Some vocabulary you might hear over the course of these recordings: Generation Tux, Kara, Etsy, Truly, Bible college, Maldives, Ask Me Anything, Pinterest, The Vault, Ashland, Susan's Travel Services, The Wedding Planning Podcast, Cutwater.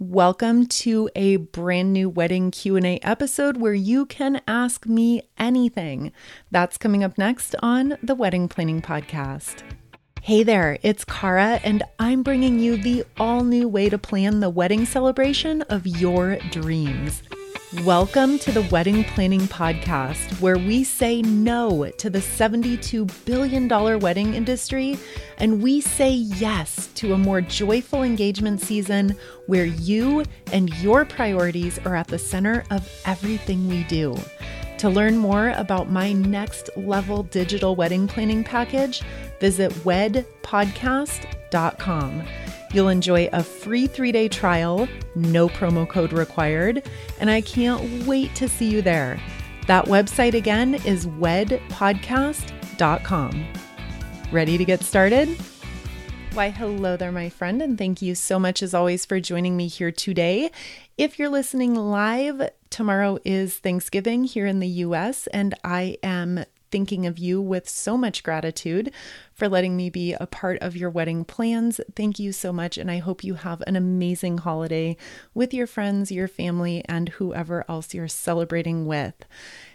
Welcome to a brand new wedding Q&A episode where you can ask me anything. That's coming up next on the Wedding Planning Podcast. Hey there, it's Kara, and I'm bringing you the all-new way to plan the wedding celebration of your dreams. Welcome to the Wedding Planning Podcast, where we say no to the $72 billion wedding industry, and we say yes to a more joyful engagement season where you and your priorities are at the center of everything we do. To learn more about my next level digital wedding planning package, visit wedpodcast.com. You'll enjoy a free 3-day trial, no promo code required, and I can't wait to see you there. That website again is wedpodcast.com. Ready to get started? Why, hello there, my friend, and thank you so much as always for joining me here today. If you're listening live, tomorrow is Thanksgiving here in the U.S., and I am thinking of you with so much gratitude for letting me be a part of your wedding plans. Thank you so much, and I hope you have an amazing holiday with your friends, your family, and whoever else you're celebrating with.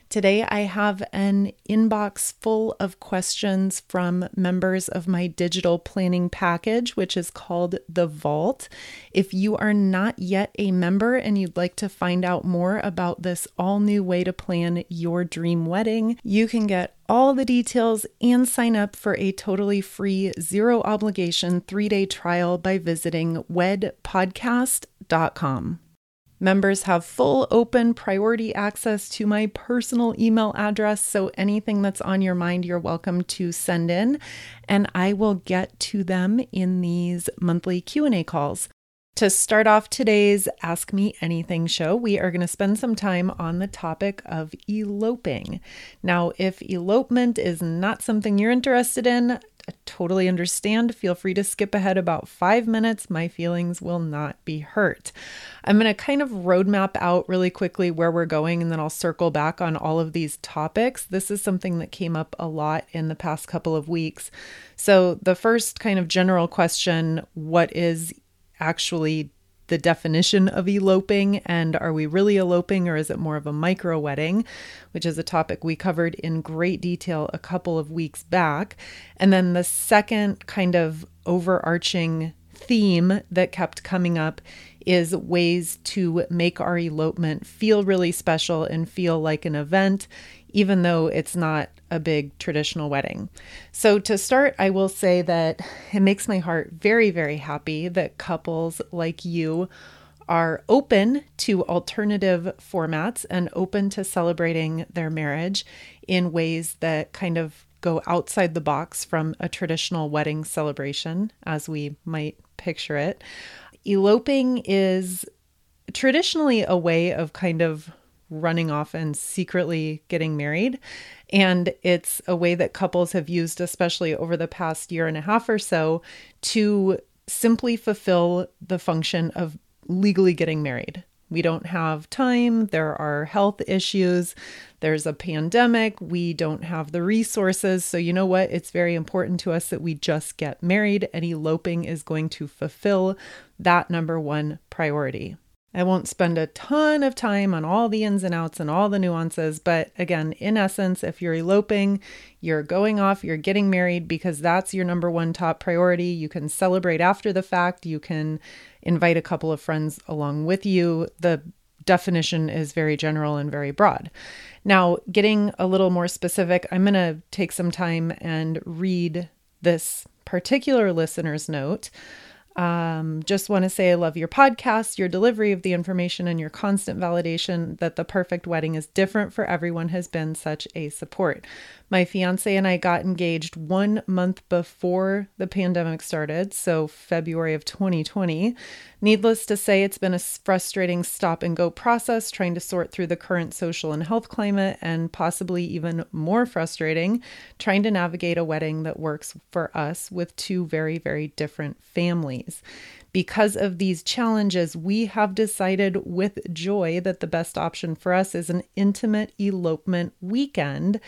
Today, I have an inbox full of questions from members of my digital planning package, which is called The Vault. If you are not yet a member and you'd like to find out more about this all new way to plan your dream wedding, you can get all the details and sign up for a totally free, zero obligation 3-day trial by visiting wedpodcast.com. Members have full, open, priority access to my personal email address, so anything that's on your mind, you're welcome to send in, and I will get to them in these monthly Q&A calls. To start off today's Ask Me Anything show, we are going to spend some time on the topic of eloping. Now, if elopement is not something you're interested in, I totally understand. Feel free to skip ahead about 5 minutes. My feelings will not be hurt. I'm going to kind of roadmap out really quickly where we're going, and then I'll circle back on all of these topics. This is something that came up a lot in the past couple of weeks. So the first kind of general question, what is actually the definition of eloping, and are we really eloping, or is it more of a micro wedding, which is a topic we covered in great detail a couple of weeks back. And then the second kind of overarching theme that kept coming up is ways to make our elopement feel really special and feel like an event, even though it's not a big traditional wedding. So to start, I will say that it makes my heart very, very happy that couples like you are open to alternative formats and open to celebrating their marriage in ways that kind of go outside the box from a traditional wedding celebration, as we might picture it. Eloping is traditionally a way of kind of running off and secretly getting married. And it's a way that couples have used, especially over the past year and a half or so, to simply fulfill the function of legally getting married. We don't have time. There are health issues. There's a pandemic. We don't have the resources. So you know what? It's very important to us that we just get married, and eloping is going to fulfill that number one priority. I won't spend a ton of time on all the ins and outs and all the nuances, but again, in essence, if you're eloping, you're going off, you're getting married because that's your number one top priority. You can celebrate after the fact. You can invite a couple of friends along with you. The definition is very general and very broad. Now, getting a little more specific, I'm going to take some time and read this particular listener's note. Just want to say I love your podcast, your delivery of the information, and your constant validation that the perfect wedding is different for everyone has been such a support. My fiance and I got engaged 1 month before the pandemic started, so February of 2020. Needless to say, it's been a frustrating stop and go process trying to sort through the current social and health climate, and possibly even more frustrating trying to navigate a wedding that works for us with two very, very different families. Because of these challenges, we have decided with joy that the best option for us is an intimate elopement weekend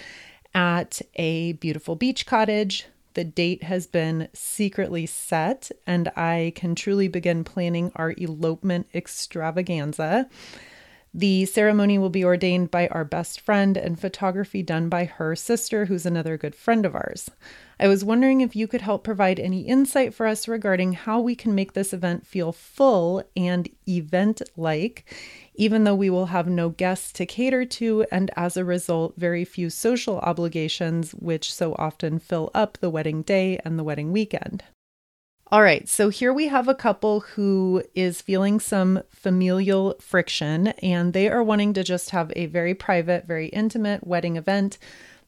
at a beautiful beach cottage. The date has been secretly set, and I can truly begin planning our elopement extravaganza. The ceremony will be ordained by our best friend and photography done by her sister, who's another good friend of ours. I was wondering if you could help provide any insight for us regarding how we can make this event feel full and event-like, even though we will have no guests to cater to, and as a result, very few social obligations, which so often fill up the wedding day and the wedding weekend. All right, so here we have a couple who is feeling some familial friction, and they are wanting to just have a very private, very intimate wedding event.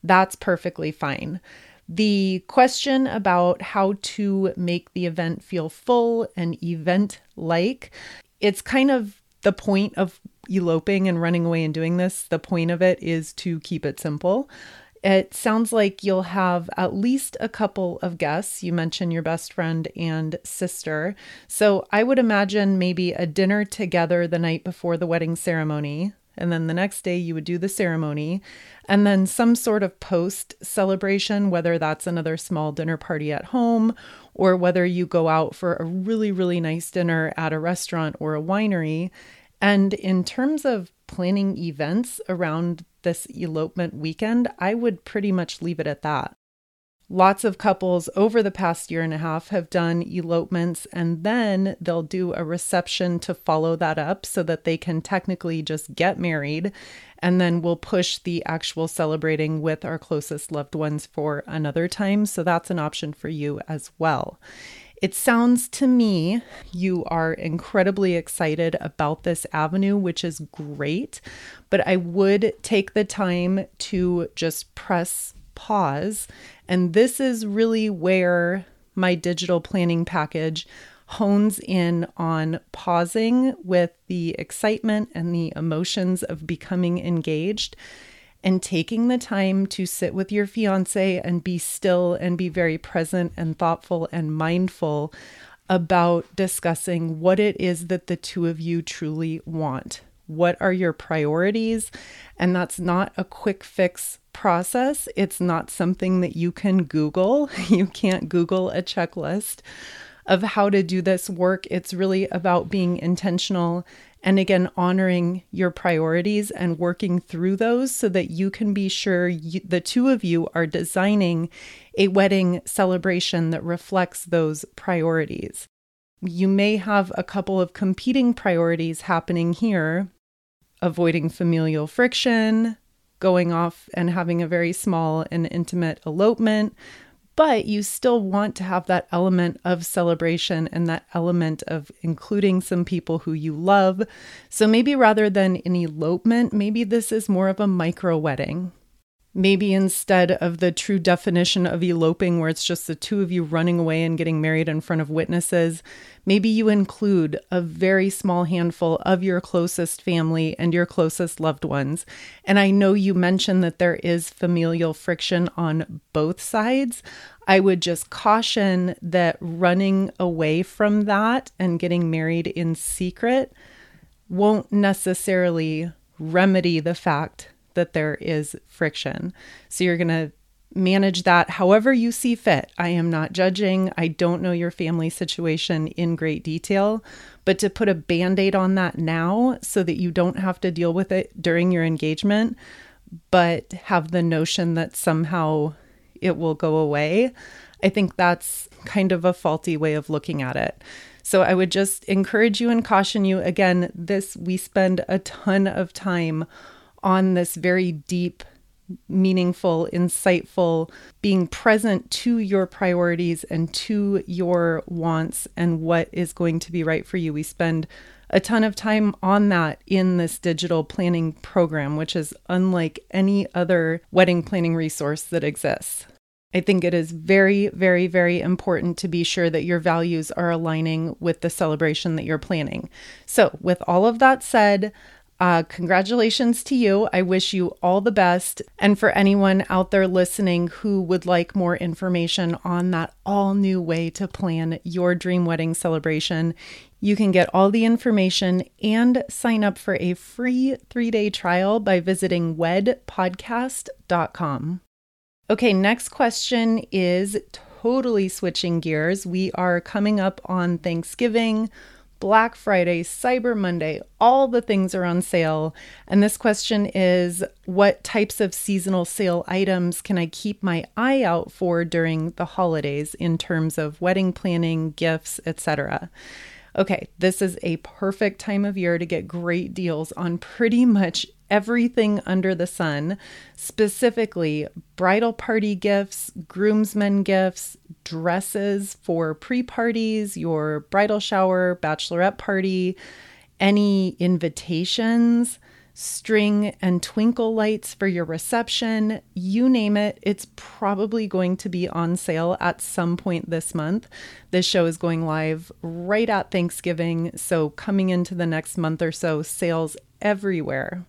That's perfectly fine. The question about how to make the event feel full and event-like, it's kind of the point of eloping and running away and doing this. The point of it is to keep it simple. It sounds like you'll have at least a couple of guests. You mentioned your best friend and sister. So I would imagine maybe a dinner together the night before the wedding ceremony. And then the next day you would do the ceremony. And then some sort of post celebration, whether that's another small dinner party at home, or whether you go out for a really, really nice dinner at a restaurant or a winery. And in terms of planning events around this elopement weekend, I would pretty much leave it at that. Lots of couples over the past year and a half have done elopements, and then they'll do a reception to follow that up so that they can technically just get married, and then we'll push the actual celebrating with our closest loved ones for another time. So that's an option for you as well. It sounds to me you are incredibly excited about this avenue, which is great, but I would take the time to just press pause. And this is really where my digital planning package hones in on pausing with the excitement and the emotions of becoming engaged, and taking the time to sit with your fiance and be still and be very present and thoughtful and mindful about discussing what it is that the two of you truly want. What are your priorities? And that's not a quick fix process. It's not something that you can Google. You can't Google a checklist of how to do this work. It's really about being intentional and, again, honoring your priorities and working through those so that you can be sure the two of you are designing a wedding celebration that reflects those priorities. You may have a couple of competing priorities happening here, avoiding familial friction, going off and having a very small and intimate elopement, but you still want to have that element of celebration and that element of including some people who you love. So maybe rather than an elopement, maybe this is more of a micro wedding. Maybe instead of the true definition of eloping, where it's just the two of you running away and getting married in front of witnesses, maybe you include a very small handful of your closest family and your closest loved ones. And I know you mentioned that there is familial friction on both sides. I would just caution that running away from that and getting married in secret won't necessarily remedy the fact that there is friction. So you're going to manage that however you see fit. I am not judging. I don't know your family situation in great detail, but to put a Band-Aid on that now so that you don't have to deal with it during your engagement, but have the notion that somehow it will go away, I think that's kind of a faulty way of looking at it. So I would just encourage you and caution you. Again, we spend a ton of time on this very deep meaningful, insightful, being present to your priorities and to your wants and what is going to be right for you. We spend a ton of time on that in this digital planning program, which is unlike any other wedding planning resource that exists. I think it is very, very, very important to be sure that your values are aligning with the celebration that you're planning. So with all of that said, congratulations to you. I wish you all the best. And for anyone out there listening who would like more information on that all new way to plan your dream wedding celebration, you can get all the information and sign up for a free 3-day trial by visiting wedpodcast.com. Okay, next question is totally switching gears. We are coming up on Thanksgiving, Black Friday, Cyber Monday, all the things are on sale. And this question is, what types of seasonal sale items can I keep my eye out for during the holidays in terms of wedding planning, gifts, etc.? Okay, this is a perfect time of year to get great deals on pretty much everything under the sun, specifically bridal party gifts, groomsmen gifts, dresses for pre-parties, your bridal shower, bachelorette party, any invitations, string and twinkle lights for your reception, you name it, it's probably going to be on sale at some point this month. This show is going live right at Thanksgiving, so coming into the next month or so, sales everywhere.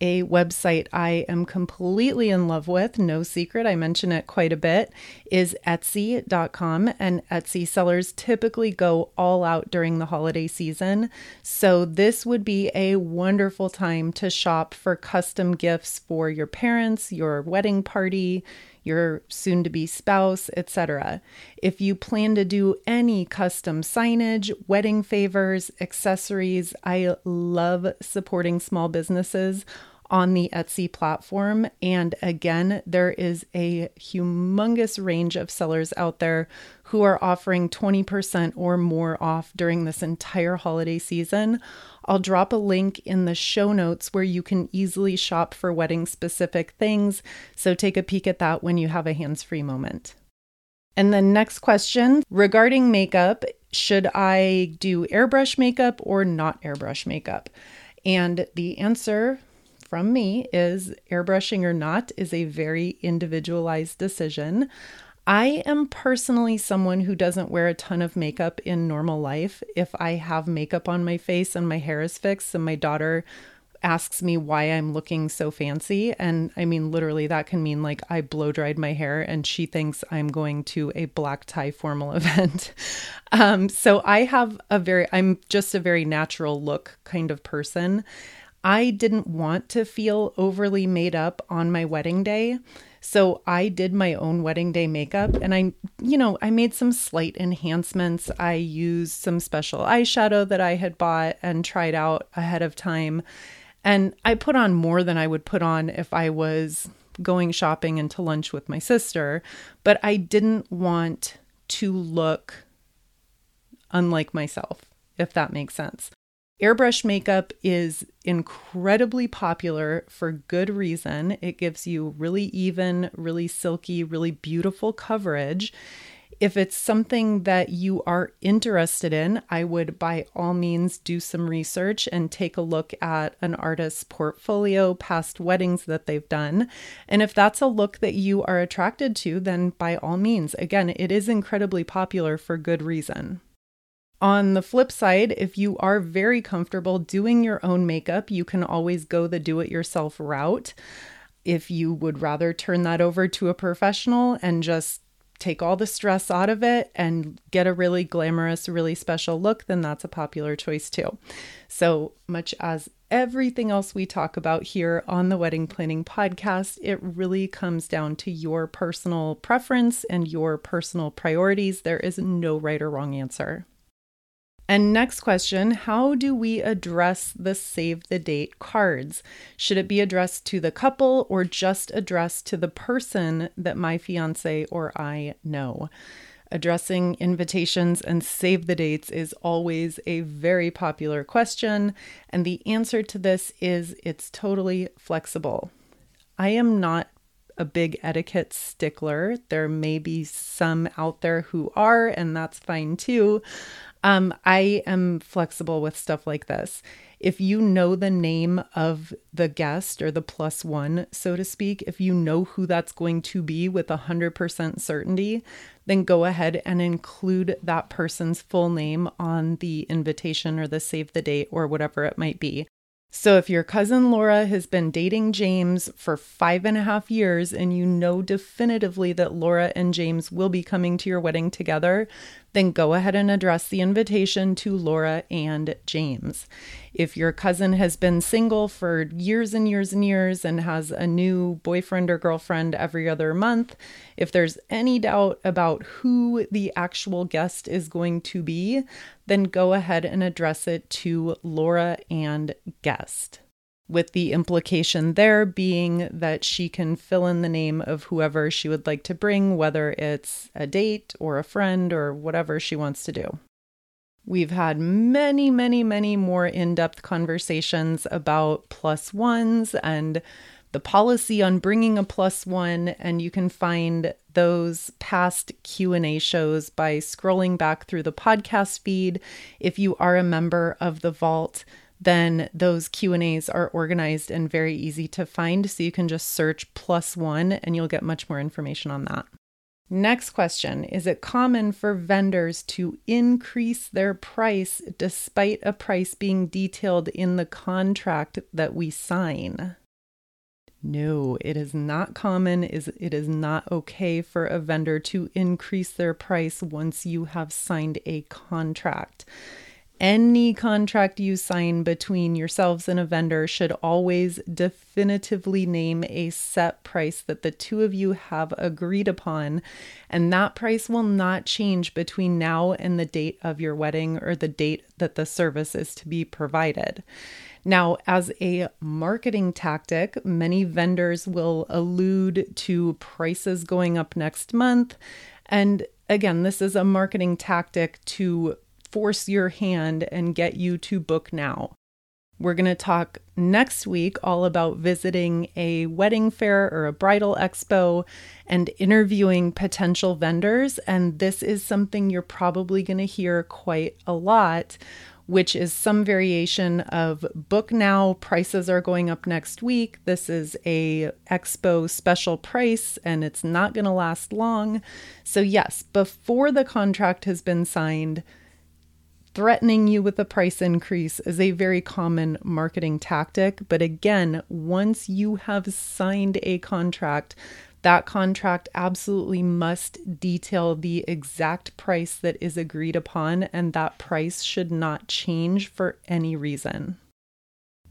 A website I am completely in love with, no secret, I mention it quite a bit, is Etsy.com. And Etsy sellers typically go all out during the holiday season. So this would be a wonderful time to shop for custom gifts for your parents, your wedding party, your soon-to-be spouse, etc. If you plan to do any custom signage, wedding favors, accessories, I love supporting small businesses on the Etsy platform. And again, there is a humongous range of sellers out there who are offering 20% or more off during this entire holiday season. I'll drop a link in the show notes where you can easily shop for wedding specific things. So take a peek at that when you have a hands-free moment. And the next question regarding makeup, should I do airbrush makeup or not airbrush makeup? And the answer from me is airbrushing or not is a very individualized decision. I am personally someone who doesn't wear a ton of makeup in normal life. If I have makeup on my face and my hair is fixed and my daughter asks me why I'm looking so fancy, and I mean literally that can mean like I blow dried my hair and she thinks I'm going to a black tie formal event. So I have I'm just a very natural look kind of person. I didn't want to feel overly made up on my wedding day. So I did my own wedding day makeup and I made some slight enhancements. I used some special eyeshadow that I had bought and tried out ahead of time. And I put on more than I would put on if I was going shopping and to lunch with my sister, but I didn't want to look unlike myself, if that makes sense. Airbrush makeup is incredibly popular for good reason. It gives you really even, really silky, really beautiful coverage. If it's something that you are interested in, I would by all means do some research and take a look at an artist's portfolio, past weddings that they've done. And if that's a look that you are attracted to, then by all means, again, it is incredibly popular for good reason. On the flip side, if you are very comfortable doing your own makeup, you can always go the do-it-yourself route. If you would rather turn that over to a professional and just take all the stress out of it and get a really glamorous, really special look, then that's a popular choice too. So much as everything else we talk about here on the Wedding Planning Podcast, it really comes down to your personal preference and your personal priorities. There is no right or wrong answer. And next question, how do we address the save the date cards? Should it be addressed to the couple or just addressed to the person that my fiance or I know? Addressing invitations and save the dates is always a very popular question. And the answer to this is it's totally flexible. I am not a big etiquette stickler. There may be some out there who are, and that's fine too. I am flexible with stuff like this. If you know the name of the guest or the plus one, so to speak, if you know who that's going to be with 100% certainty, then go ahead and include that person's full name on the invitation or the save the date or whatever it might be. So if your cousin Laura has been dating James for 5.5 years and you know definitively that Laura and James will be coming to your wedding together, then go ahead and address the invitation to Laura and James. If your cousin has been single for years and years and years and has a new boyfriend or girlfriend every other month, if there's any doubt about who the actual guest is going to be, then go ahead and address it to Laura and guest, with the implication there being that she can fill in the name of whoever she would like to bring, whether it's a date or a friend or whatever she wants to do. We've had many, many, many more in-depth conversations about plus ones and the policy on bringing a plus one, and you can find those past Q&A shows by scrolling back through the podcast feed. If you are a member of The Vault, then those Q&As are organized and very easy to find. So you can just search plus one and you'll get much more information on that. Next question. Is it common for vendors to increase their price despite a price being detailed in the contract that we sign? No, it is not common. It is not okay for a vendor to increase their price once you have signed a contract. Any contract you sign between yourselves and a vendor should always definitively name a set price that the two of you have agreed upon, and that price will not change between now and the date of your wedding or the date that the service is to be provided. Now, as a marketing tactic, many vendors will allude to prices going up next month, and again, this is a marketing tactic to force your hand and get you to book now. We're going to talk next week all about visiting a wedding fair or a bridal expo and interviewing potential vendors. And this is something you're probably going to hear quite a lot, which is some variation of book now, prices are going up next week. This is a expo special price and it's not going to last long. So yes, before the contract has been signed, threatening you with a price increase is a very common marketing tactic. But again, once you have signed a contract, that contract absolutely must detail the exact price that is agreed upon, and that price should not change for any reason.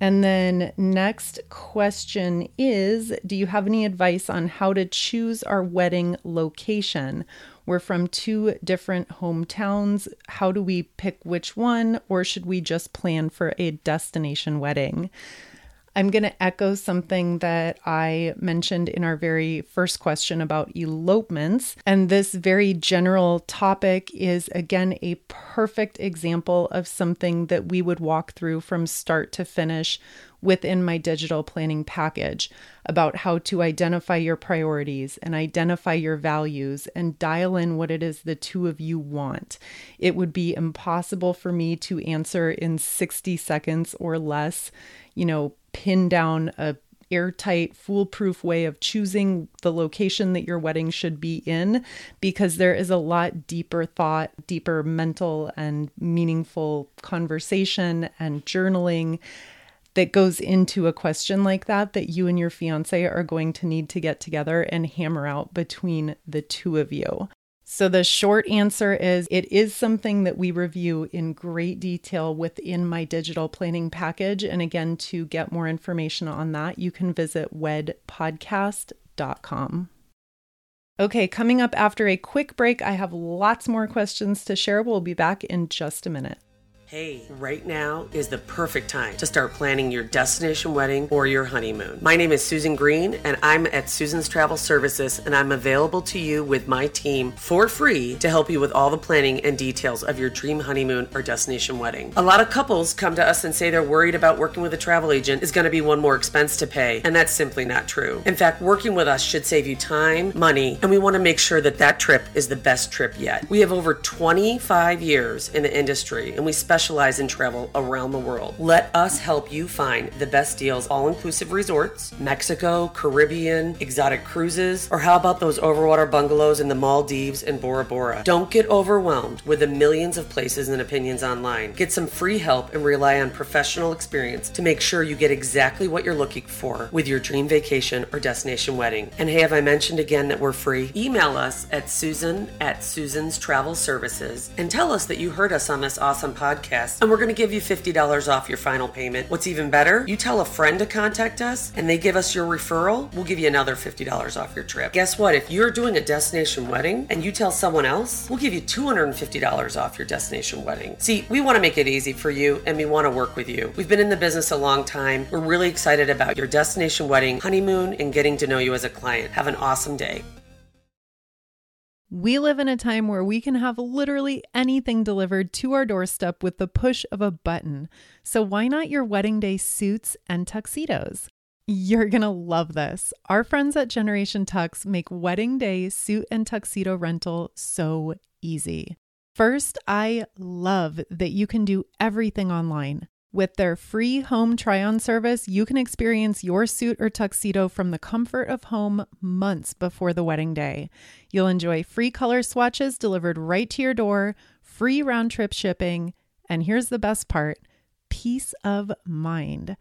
And then next question is, do you have any advice on how to choose our wedding location? We're from two different hometowns. How do we pick which one, or should we just plan for a destination wedding? I'm going to echo something that I mentioned in our very first question about elopements. And this very general topic is, again, a perfect example of something that we would walk through from start to finish within my digital planning package about how to identify your priorities and identify your values and dial in what it is the two of you want. It would be impossible for me to answer in 60 seconds or less, pin down a airtight, foolproof way of choosing the location that your wedding should be in, because there is a lot deeper thought, deeper mental and meaningful conversation and journaling that goes into a question like that you and your fiance are going to need to get together and hammer out between the two of you. So the short answer is, it is something that we review in great detail within my digital planning package. And again, to get more information on that, you can visit wedpodcast.com. Okay, coming up after a quick break, I have lots more questions to share. We'll be back in just a minute. Hey, right now is the perfect time to start planning your destination wedding or your honeymoon. My name is Susan Green, and I'm at Susan's Travel Services, and I'm available to you with my team for free to help you with all the planning and details of your dream honeymoon or destination wedding. A lot of couples come to us and say they're worried about working with a travel agent is going to be one more expense to pay, and that's simply not true. In fact, working with us should save you time, money, and we want to make sure that trip is the best trip yet. We have over 25 years in the industry, and we specialize in travel around the world. Let us help you find the best deals, all-inclusive resorts, Mexico, Caribbean, exotic cruises, or how about those overwater bungalows in the Maldives and Bora Bora? Don't get overwhelmed with the millions of places and opinions online. Get some free help and rely on professional experience to make sure you get exactly what you're looking for with your dream vacation or destination wedding. And hey, have I mentioned again that we're free? Email us at Susan@Susan's Travel Services and tell us that you heard us on this awesome podcast, and we're going to give you $50 off your final payment. What's even better, you tell a friend to contact us and they give us your referral, we'll give you another $50 off your trip. Guess what? If you're doing a destination wedding and you tell someone else, we'll give you $250 off your destination wedding. See, we want to make it easy for you and we want to work with you. We've been in the business a long time. We're really excited about your destination wedding, honeymoon, and getting to know you as a client. Have an awesome day. We live in a time where we can have literally anything delivered to our doorstep with the push of a button. So why not your wedding day suits and tuxedos? You're going to love this. Our friends at Generation Tux make wedding day suit and tuxedo rental so easy. First, I love that you can do everything online. With their free home try-on service, you can experience your suit or tuxedo from the comfort of home months before the wedding day. You'll enjoy free color swatches delivered right to your door, free round-trip shipping, and here's the best part, peace of mind.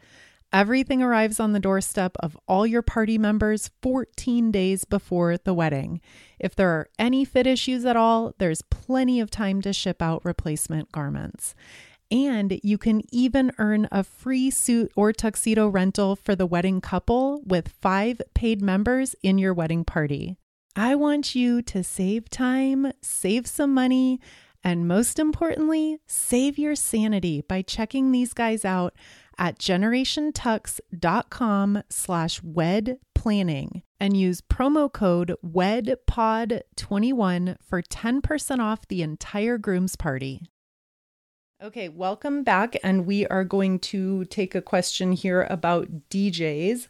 Everything arrives on the doorstep of all your party members 14 days before the wedding. If there are any fit issues at all, there's plenty of time to ship out replacement garments. And you can even earn a free suit or tuxedo rental for the wedding couple with 5 paid members in your wedding party. I want you to save time, save some money, and most importantly, save your sanity by checking these guys out at generationtux.com/wedplanning and use promo code WEDPOD21 for 10% off the entire groom's party. Okay, welcome back, and we are going to take a question here about DJs.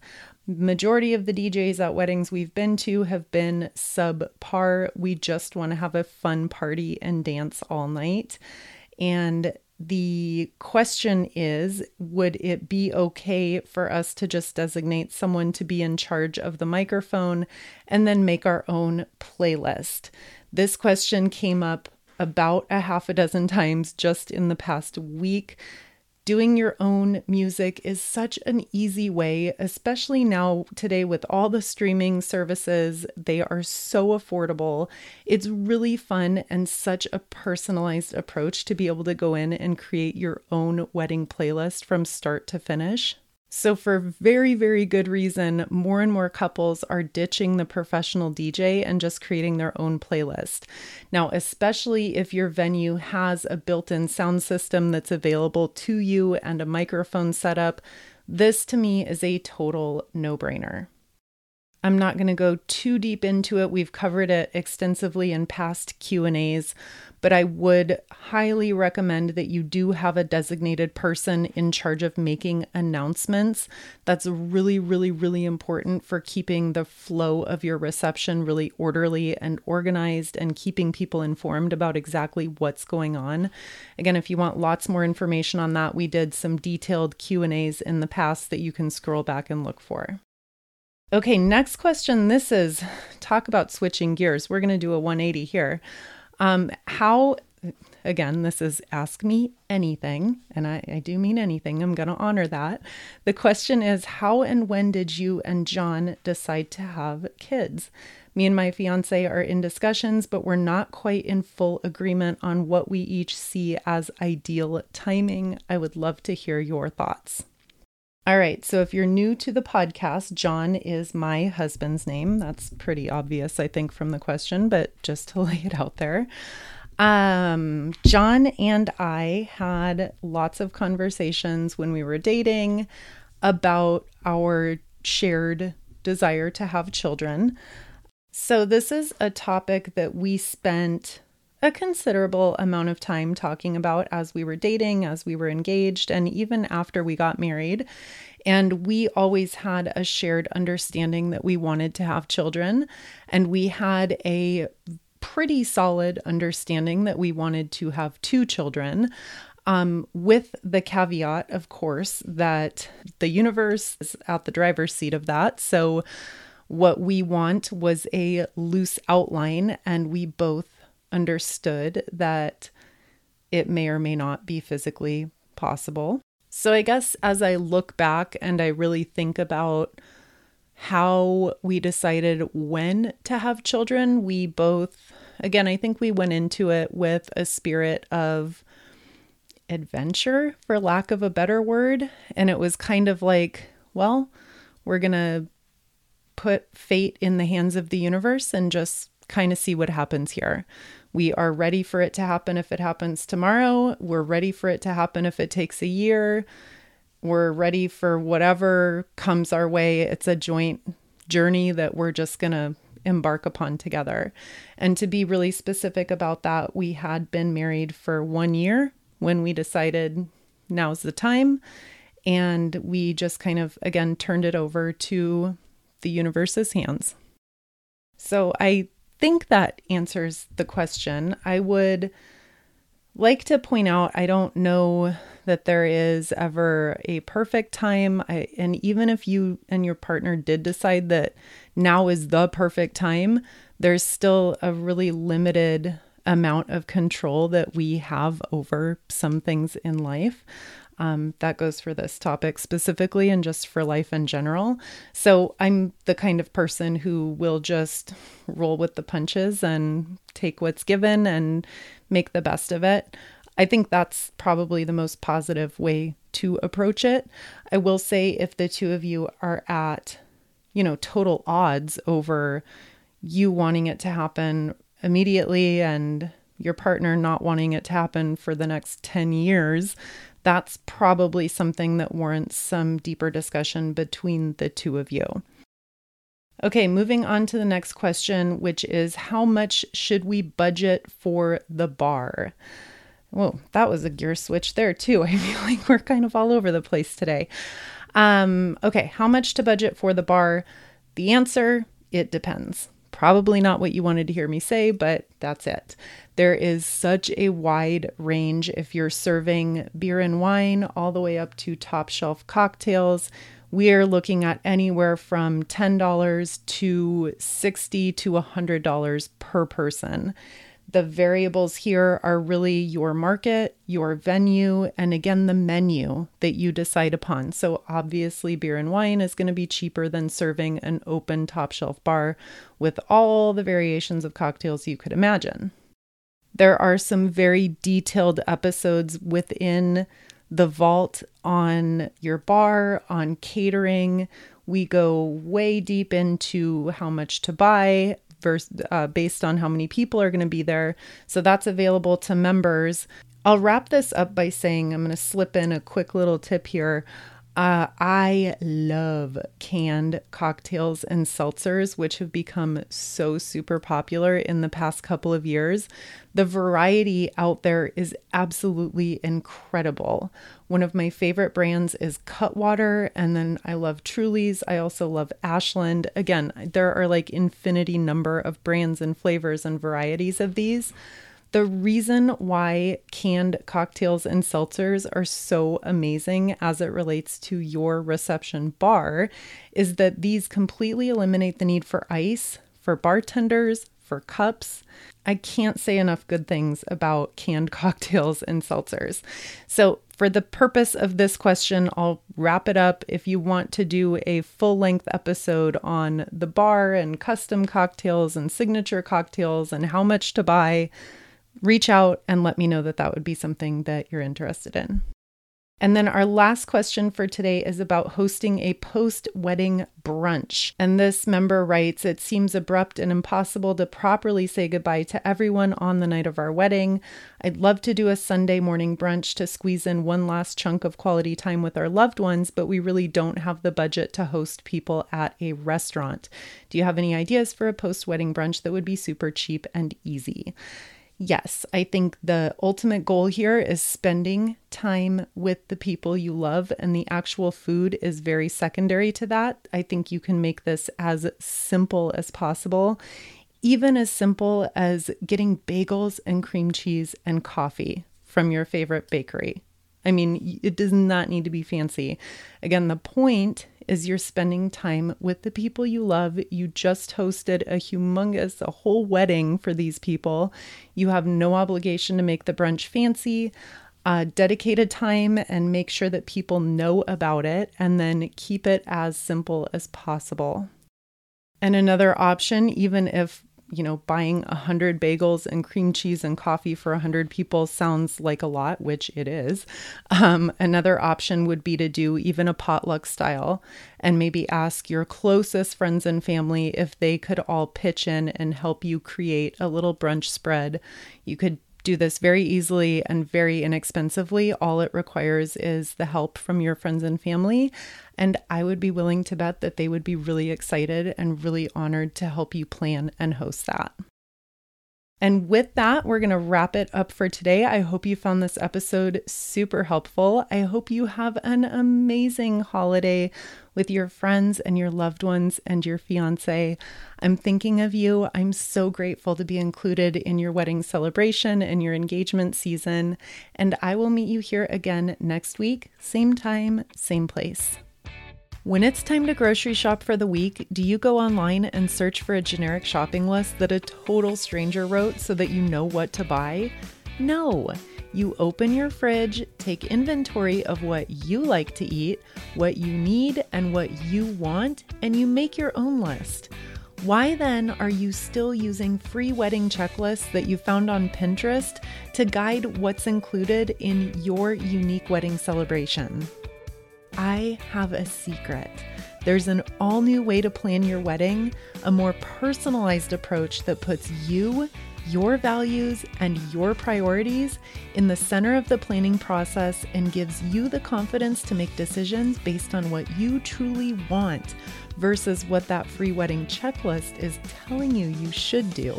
Majority of the DJs at weddings we've been to have been subpar. We just want to have a fun party and dance all night. And the question is, would it be okay for us to just designate someone to be in charge of the microphone and then make our own playlist? This question came up about a half a dozen times just in the past week. Doing your own music is such an easy way, especially now today with all the streaming services. They are so affordable. It's really fun and such a personalized approach to be able to go in and create your own wedding playlist from start to finish. So for very, very good reason, more and more couples are ditching the professional DJ and just creating their own playlist. Now, especially if your venue has a built-in sound system that's available to you and a microphone setup, this to me is a total no-brainer. I'm not going to go too deep into it. We've covered it extensively in past Q&As, but I would highly recommend that you do have a designated person in charge of making announcements. That's really, really, really important for keeping the flow of your reception really orderly and organized and keeping people informed about exactly what's going on. Again, if you want lots more information on that, we did some detailed Q&As in the past that you can scroll back and look for. Okay, next question. This is, talk about switching gears. We're going to do a 180 here. Again, this is ask me anything, and I do mean anything. I'm going to honor that. The question is, how and when did you and John decide to have kids? Me and my fiance are in discussions, but we're not quite in full agreement on what we each see as ideal timing. I would love to hear your thoughts. All right, so if you're new to the podcast, John is my husband's name. That's pretty obvious, I think, from the question, but just to lay it out there. John and I had lots of conversations when we were dating about our shared desire to have children. So this is a topic that we spent a considerable amount of time talking about as we were dating, as we were engaged, and even after we got married. And we always had a shared understanding that we wanted to have children. And we had a pretty solid understanding that we wanted to have two children, with the caveat, of course, that the universe is at the driver's seat of that. So what we want was a loose outline, and we both understood that it may or may not be physically possible. So I guess as I look back and I really think about how we decided when to have children, we both, again, I think we went into it with a spirit of adventure, for lack of a better word. And it was kind of like, well, we're going to put fate in the hands of the universe and just kind of see what happens here. We are ready for it to happen if it happens tomorrow. We're ready for it to happen if it takes a year. We're ready for whatever comes our way. It's a joint journey that we're just going to embark upon together. And to be really specific about that, we had been married for 1 year when we decided now's the time. And we just kind of, again, turned it over to the universe's hands. So I think that answers the question. I would like to point out, I don't know that there is ever a perfect time. And even if you and your partner did decide that now is the perfect time, there's still a really limited amount of control that we have over some things in life. That goes for this topic specifically and just for life in general. So I'm the kind of person who will just roll with the punches and take what's given and make the best of it. I think that's probably the most positive way to approach it. I will say, if the two of you are at, total odds over you wanting it to happen immediately and your partner not wanting it to happen for the next 10 years, that's probably something that warrants some deeper discussion between the two of you. Okay, moving on to the next question, which is, how much should we budget for the bar? Whoa, that was a gear switch there too. I feel like we're kind of all over the place today. Okay, how much to budget for the bar? The answer, it depends. Probably not what you wanted to hear me say, but that's it. There is such a wide range. If you're serving beer and wine all the way up to top shelf cocktails, we are looking at anywhere from $10 to $60 to $100 per person. The variables here are really your market, your venue, and again, the menu that you decide upon. So obviously beer and wine is going to be cheaper than serving an open top shelf bar with all the variations of cocktails you could imagine. There are some very detailed episodes within The Vault on your bar, on catering. We go way deep into how much to buy, based on how many people are going to be there. So that's available to members. I'll wrap this up by saying, I'm going to slip in a quick little tip here. I love canned cocktails and seltzers, which have become so super popular in the past couple of years. The variety out there is absolutely incredible. One of my favorite brands is Cutwater, and then I love Truly's. I also love Ashland. Again, there are like infinity number of brands and flavors and varieties of these. The reason why canned cocktails and seltzers are so amazing as it relates to your reception bar is that these completely eliminate the need for ice, for bartenders, for cups. I can't say enough good things about canned cocktails and seltzers. So for the purpose of this question, I'll wrap it up. If you want to do a full-length episode on the bar and custom cocktails and signature cocktails and how much to buy, reach out and let me know that would be something that you're interested in. And then our last question for today is about hosting a post-wedding brunch. And this member writes, it seems abrupt and impossible to properly say goodbye to everyone on the night of our wedding. I'd love to do a Sunday morning brunch to squeeze in one last chunk of quality time with our loved ones, but we really don't have the budget to host people at a restaurant. Do you have any ideas for a post-wedding brunch that would be super cheap and easy? Yes, I think the ultimate goal here is spending time with the people you love, and the actual food is very secondary to that. I think you can make this as simple as possible, even as simple as getting bagels and cream cheese and coffee from your favorite bakery. I mean, it does not need to be fancy. Again, the point is you're spending time with the people you love. You just hosted a whole wedding for these people. You have no obligation to make the brunch fancy. Dedicated time and make sure that people know about it, and then keep it as simple as possible. And another option, even if buying 100 bagels and cream cheese and coffee for 100 people sounds like a lot, which it is. Another option would be to do even a potluck style and maybe ask your closest friends and family if they could all pitch in and help you create a little brunch spread. You could do this very easily and very inexpensively. All it requires is the help from your friends and family. And I would be willing to bet that they would be really excited and really honored to help you plan and host that. And with that, we're going to wrap it up for today. I hope you found this episode super helpful. I hope you have an amazing holiday with your friends and your loved ones and your fiance. I'm thinking of you. I'm so grateful to be included in your wedding celebration and your engagement season. And I will meet you here again next week, same time, same place. When it's time to grocery shop for the week, do you go online and search for a generic shopping list that a total stranger wrote so that you know what to buy? No. You open your fridge, take inventory of what you like to eat, what you need, and what you want, and you make your own list. Why then are you still using free wedding checklists that you found on Pinterest to guide what's included in your unique wedding celebration? I have a secret. There's an all-new way to plan your wedding, a more personalized approach that puts you, your values, and your priorities in the center of the planning process and gives you the confidence to make decisions based on what you truly want versus what that free wedding checklist is telling you should do.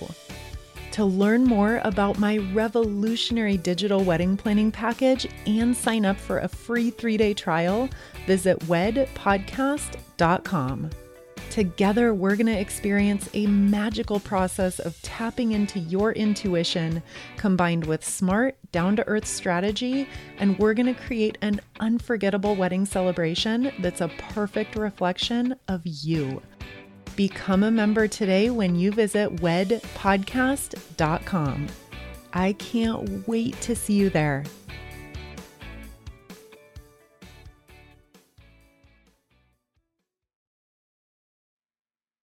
To learn more about my revolutionary digital wedding planning package and sign up for a free 3-day trial, visit wedpodcast.com. Together, we're going to experience a magical process of tapping into your intuition combined with smart, down-to-earth strategy, and we're going to create an unforgettable wedding celebration that's a perfect reflection of you. Become a member today when you visit wedpodcast.com. I can't wait to see you there.